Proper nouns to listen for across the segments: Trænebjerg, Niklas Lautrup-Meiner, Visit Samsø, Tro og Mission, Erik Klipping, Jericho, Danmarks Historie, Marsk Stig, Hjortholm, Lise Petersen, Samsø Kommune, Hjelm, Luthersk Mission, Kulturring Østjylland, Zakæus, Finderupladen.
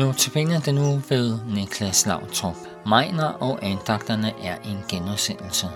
Blev til penge det nu ved Niklas Lautrup-Meiner, og andagterne er en genudsendelse.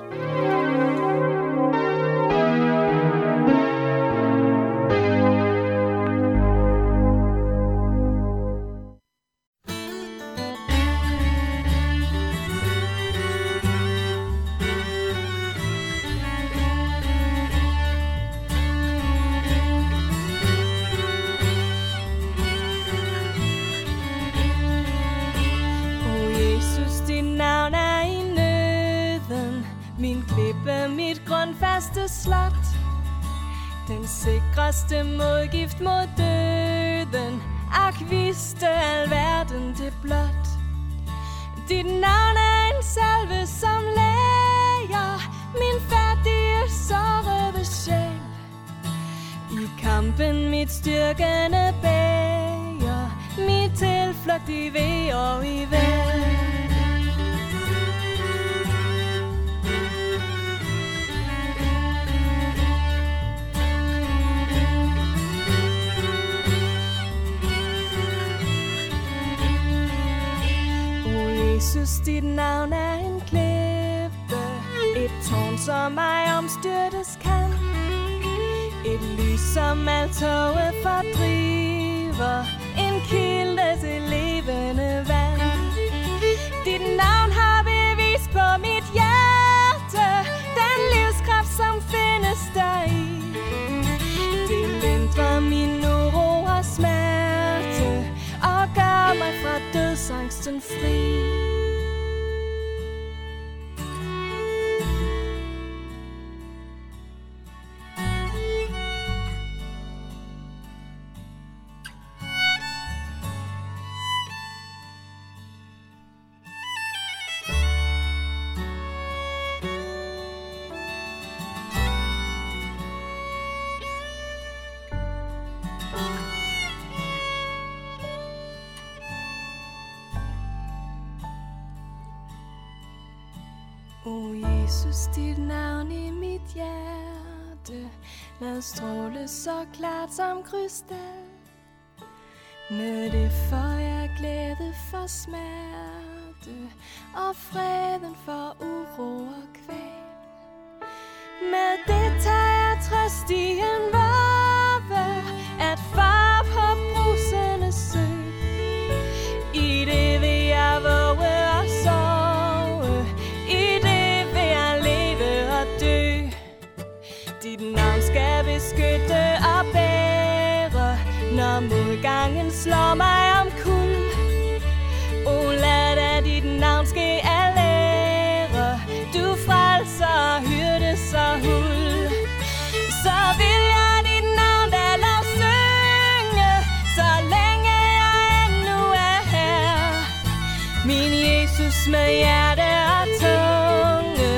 Den sikreste modgift mod døden. Ak, vidste alverden det blot. Dit navn er en salve, som læger min færdige, sårede sjæl. I kampen mit styrkende bæger, mit tilflugt i ved og i vejr. Jesus, dit navn er en klippe, et tårn, som mig omstyrtes kan. Et lys, som al tåge fordriver, en kilde til levende vand. Dit navn har bevist på mit hjerte, den livskraft, som findes der i. Det lindrer min uro og smerte, og gør mig fra dødsangsten fri. Jesus, dit navn i mit hjerte, lad stråle så klart som krystal. Med det får jeg glæde for smerte, og freden for uro og kval. Med det tager jeg trøst i en våge, at far på brusende sø. I det vil jeg våge og sove. Beskytte og bære, når modgangen slår mig omkuld. Oh, lad da dit navn ske al ære, du frelser og hyrdes og huld. Så vil jeg dit navn da lade synge, så længe jeg endnu er her. Min Jesus med hjerte og tunge,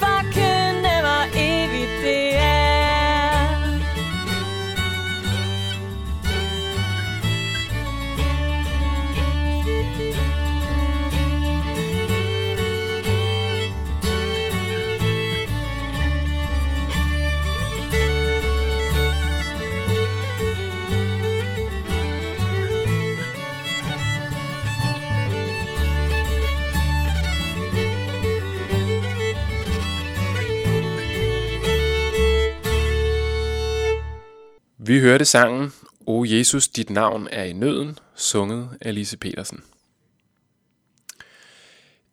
forkynde hvor evigt det er. Vi hørte sangen "O Jesus, dit navn er i nøden", sunget af Lise Petersen.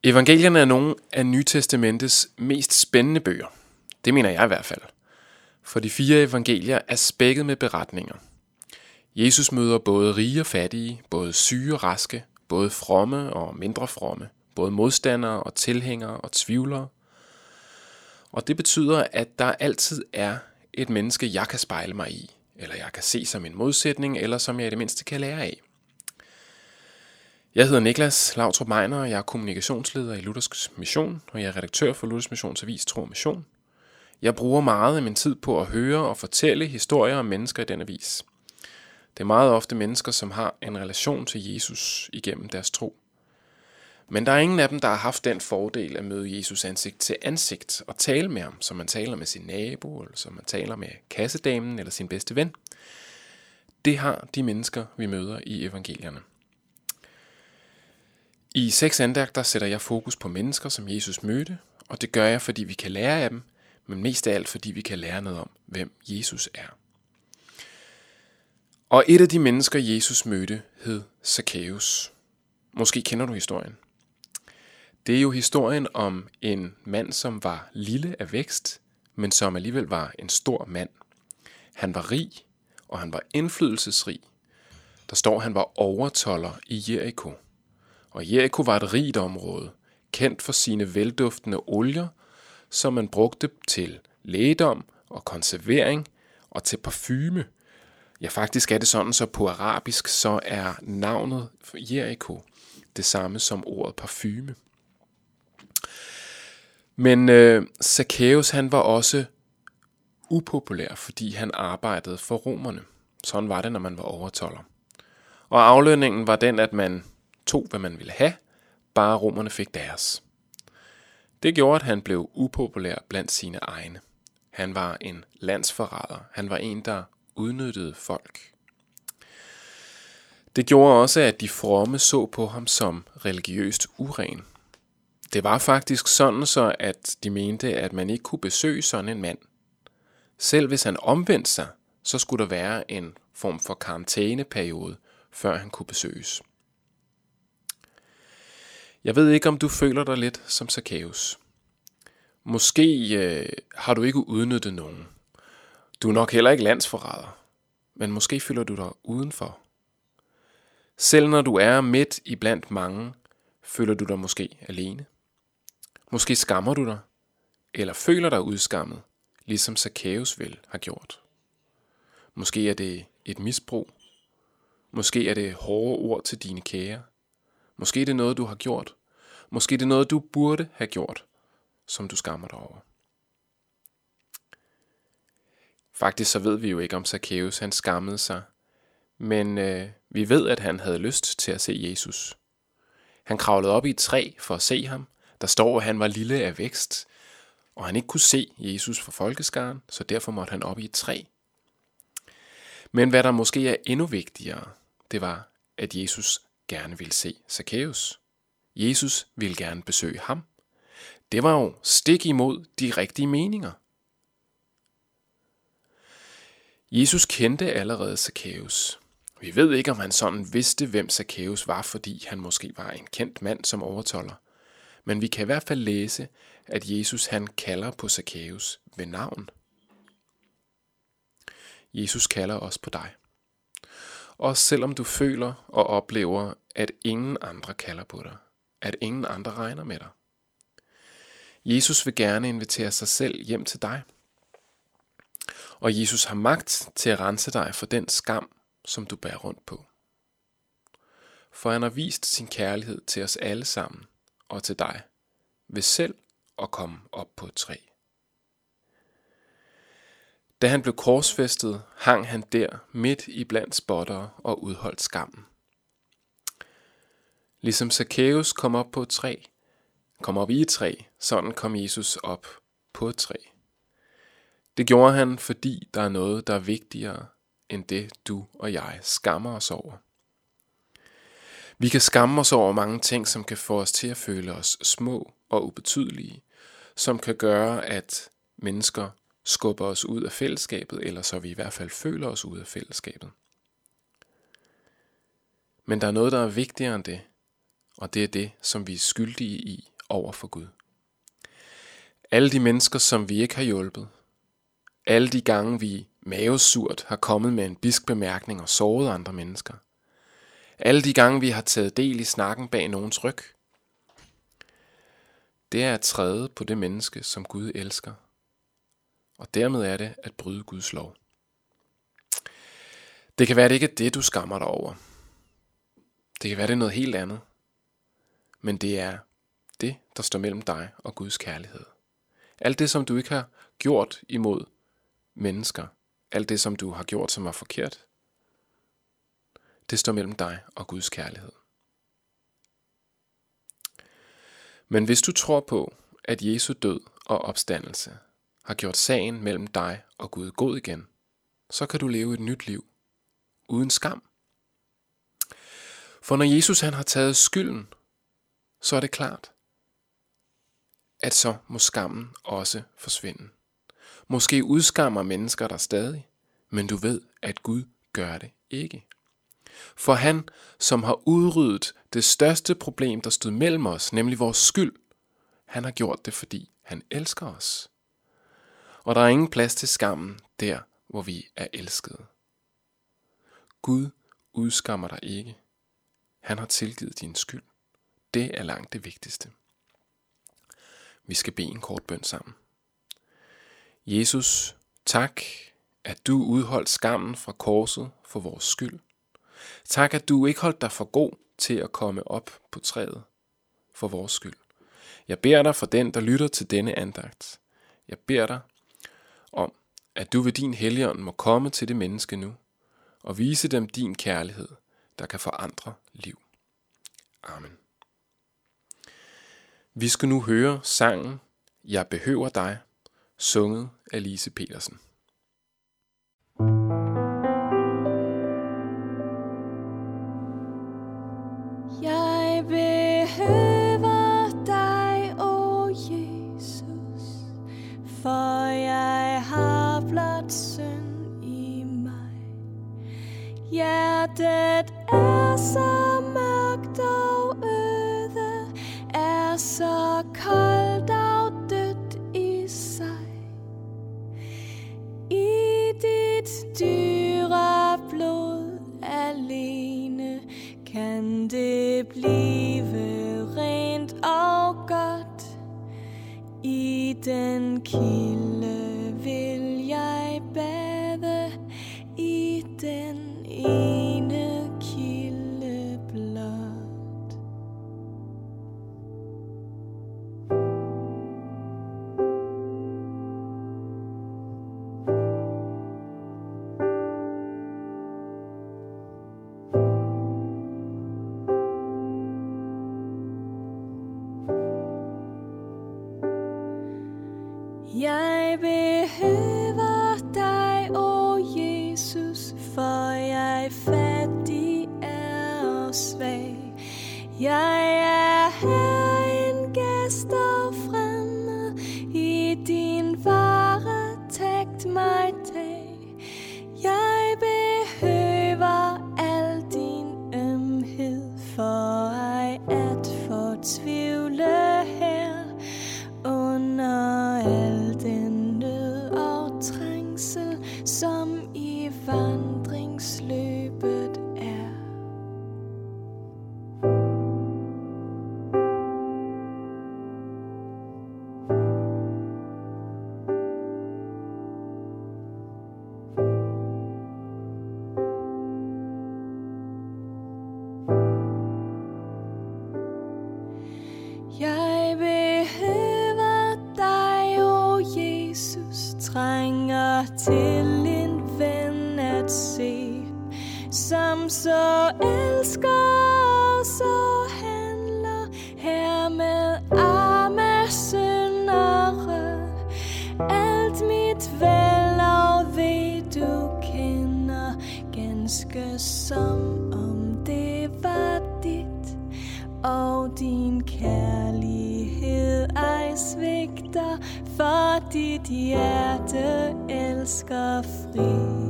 Evangelierne er nogle af Nytestamentets mest spændende bøger. Det mener jeg i hvert fald. For de fire evangelier er spækket med beretninger. Jesus møder både rige og fattige, både syge og raske, både fromme og mindre fromme, både modstandere og tilhængere og tvivlere. Og det betyder, at der altid er et menneske, jeg kan spejle mig i, eller jeg kan se som en modsætning, eller som jeg i det mindste kan lære af. Jeg hedder Niklas Lautrup-Meiner, og jeg er kommunikationsleder i Luthersk Mission, og jeg er redaktør for Luthersk Missions avis Tro og Mission. Jeg bruger meget af min tid på at høre og fortælle historier om mennesker i den avis. Det er meget ofte mennesker, som har en relation til Jesus igennem deres tro. Men der er ingen af dem, der har haft den fordel at møde Jesus ansigt til ansigt og tale med ham, som man taler med sin nabo, eller som man taler med kassedamen eller sin bedste ven. Det har de mennesker, vi møder i evangelierne. I 6 andagter sætter jeg fokus på mennesker, som Jesus mødte, og det gør jeg, fordi vi kan lære af dem, men mest af alt, fordi vi kan lære noget om, hvem Jesus er. Og et af de mennesker, Jesus mødte, hed Zakæus. Måske kender du historien. Det er jo historien om en mand, som var lille af vækst, men som alligevel var en stor mand. Han var rig, og han var indflydelsesrig. Der står, han var overtolder i Jericho. Og Jericho var et rigt område, kendt for sine velduftende olier, som man brugte til lægedom og konservering og til parfume. Ja, faktisk er det sådan, så på arabisk så er navnet Jericho det samme som ordet parfume. Men Zakæus, han var også upopulær, fordi han arbejdede for romerne. Sådan var det, når man var overtolder. Og aflønningen var den, at man tog, hvad man ville have, bare romerne fik deres. Det gjorde, at han blev upopulær blandt sine egne. Han var en landsforræder. Han var en, der udnyttede folk. Det gjorde også, at de fromme så på ham som religiøst uren. Det var faktisk sådan så, at de mente, at man ikke kunne besøge sådan en mand. Selv hvis han omvendte sig, så skulle der være en form for karantæneperiode, før han kunne besøges. Jeg ved ikke, om du føler dig lidt som Zakæus. Måske har du ikke udnyttet nogen. Du er nok heller ikke landsforræder, men måske føler du dig udenfor. Selv når du er midt i blandt mange, føler du dig måske alene. Måske skammer du dig, eller føler dig udskammet, ligesom Zakæus vel har gjort. Måske er det et misbrug. Måske er det hårde ord til dine kære. Måske er det noget, du har gjort. Måske er det noget, du burde have gjort, som du skammer dig over. Faktisk så ved vi jo ikke, om Zakæus han skammede sig, men vi ved, at han havde lyst til at se Jesus. Han kravlede op i et træ for at se ham. Der står, at han var lille af vækst, og han ikke kunne se Jesus fra folkeskaren, så derfor måtte han op i et træ. Men hvad der måske er endnu vigtigere, det var, at Jesus gerne ville se Zakæus. Jesus ville gerne besøge ham. Det var jo stik imod de rigtige meninger. Jesus kendte allerede Zakæus. Vi ved ikke, om han sådan vidste, hvem Zakæus var, fordi han måske var en kendt mand som overtolder. Men vi kan i hvert fald læse, at Jesus han kalder på Zakæus ved navn. Jesus kalder også på dig. Også selvom du føler og oplever, at ingen andre kalder på dig. At ingen andre regner med dig. Jesus vil gerne invitere sig selv hjem til dig. Og Jesus har magt til at rense dig for den skam, som du bærer rundt på. For han har vist sin kærlighed til os alle sammen og til dig, ved selv at komme op på et træ. Da han blev korsfæstet, hang han der midt i blandt spottere og udholdt skammen. Ligesom Zakæus kom op i et træ, sådan kom Jesus op på et træ. Det gjorde han, fordi der er noget, der er vigtigere end det, du og jeg skammer os over. Vi kan skamme os over mange ting, som kan få os til at føle os små og ubetydelige, som kan gøre, at mennesker skubber os ud af fællesskabet, eller så vi i hvert fald føler os ud af fællesskabet. Men der er noget, der er vigtigere end det, og det er det, som vi er skyldige i over for Gud. Alle de mennesker, som vi ikke har hjulpet, alle de gange, vi mavesurt har kommet med en bidsk bemærkning og såret andre mennesker. Alle de gange, vi har taget del i snakken bag nogens ryg. Det er at træde på det menneske, som Gud elsker. Og dermed er det at bryde Guds lov. Det kan være, det ikke er det, du skammer dig over. Det kan være, det er noget helt andet. Men det er det, der står mellem dig og Guds kærlighed. Alt det, som du ikke har gjort imod mennesker, alt det, som du har gjort, som er forkert, det står mellem dig og Guds kærlighed. Men hvis du tror på, at Jesu død og opstandelse har gjort sagen mellem dig og Gud god igen, så kan du leve et nyt liv uden skam. For når Jesus han har taget skylden, så er det klart, at så må skammen også forsvinde. Måske udskammer mennesker dig stadig, men du ved, at Gud gør det ikke. For han, som har udryddet det største problem, der stod mellem os, nemlig vores skyld, han har gjort det, fordi han elsker os. Og der er ingen plads til skammen der, hvor vi er elskede. Gud udskammer dig ikke. Han har tilgivet din skyld. Det er langt det vigtigste. Vi skal bede en kort bøn sammen. Jesus, tak, at du udholdt skammen fra korset for vores skyld. Tak, at du ikke holdt dig for god til at komme op på træet for vores skyld. Jeg beder dig for den, der lytter til denne andagt. Jeg beder dig om, at du ved din helligånd må komme til det menneske nu og vise dem din kærlighed, der kan forandre liv. Amen. Vi skal nu høre sangen "Jeg behøver dig", sunget af Lise Petersen. Jeg behøver dig, o Jesus, for jeg har blot synd i mig. Hjertet er så mørkt og øde, er så koldt og dødt i sig. I dit dyre blod alene kan det blive rent og godt. I den kilde vil jeg bade, i den ene kilde blot. Jeg behøver dig, o Jesus, for jeg fattig er og svag. Jeg er her en gæst og fremmed, i din varetægt mig dag. Jeg behøver al din ømhed, for ej at fortvivle her under al den nød og trængsel, som i vandringsløbet er. Jeg behøver dig, o Jesus, trænger til en ven at se, som så elsker og så handler her med arme syndere. Alt mit vel og ved du kender, ganske som om det var dit, og din kærlighed ej svigter, for dit hjerte elsker fri.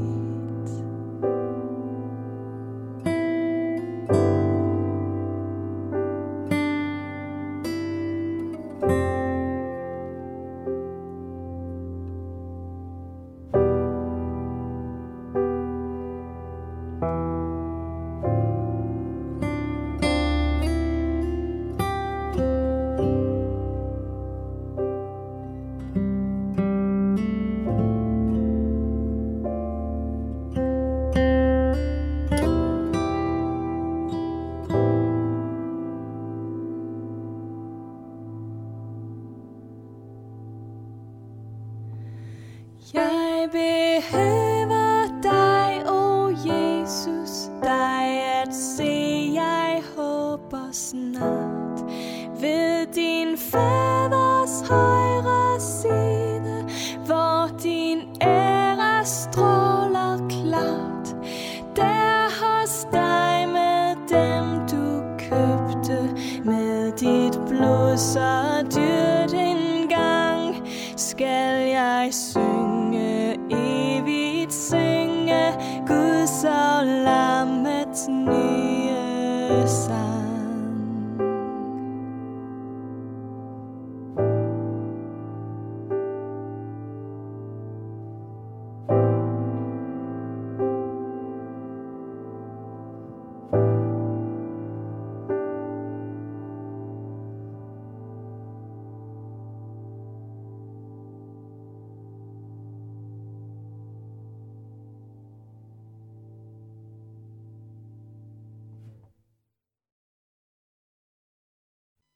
Jeg behøver dig, o Jesus, dig at se, jeg håber snart ved din faders højre side, hvor din ære stråler klart. Der hos dig med dem, du købte med dit skal jeg synge, evigt synge Guds og lammets nød.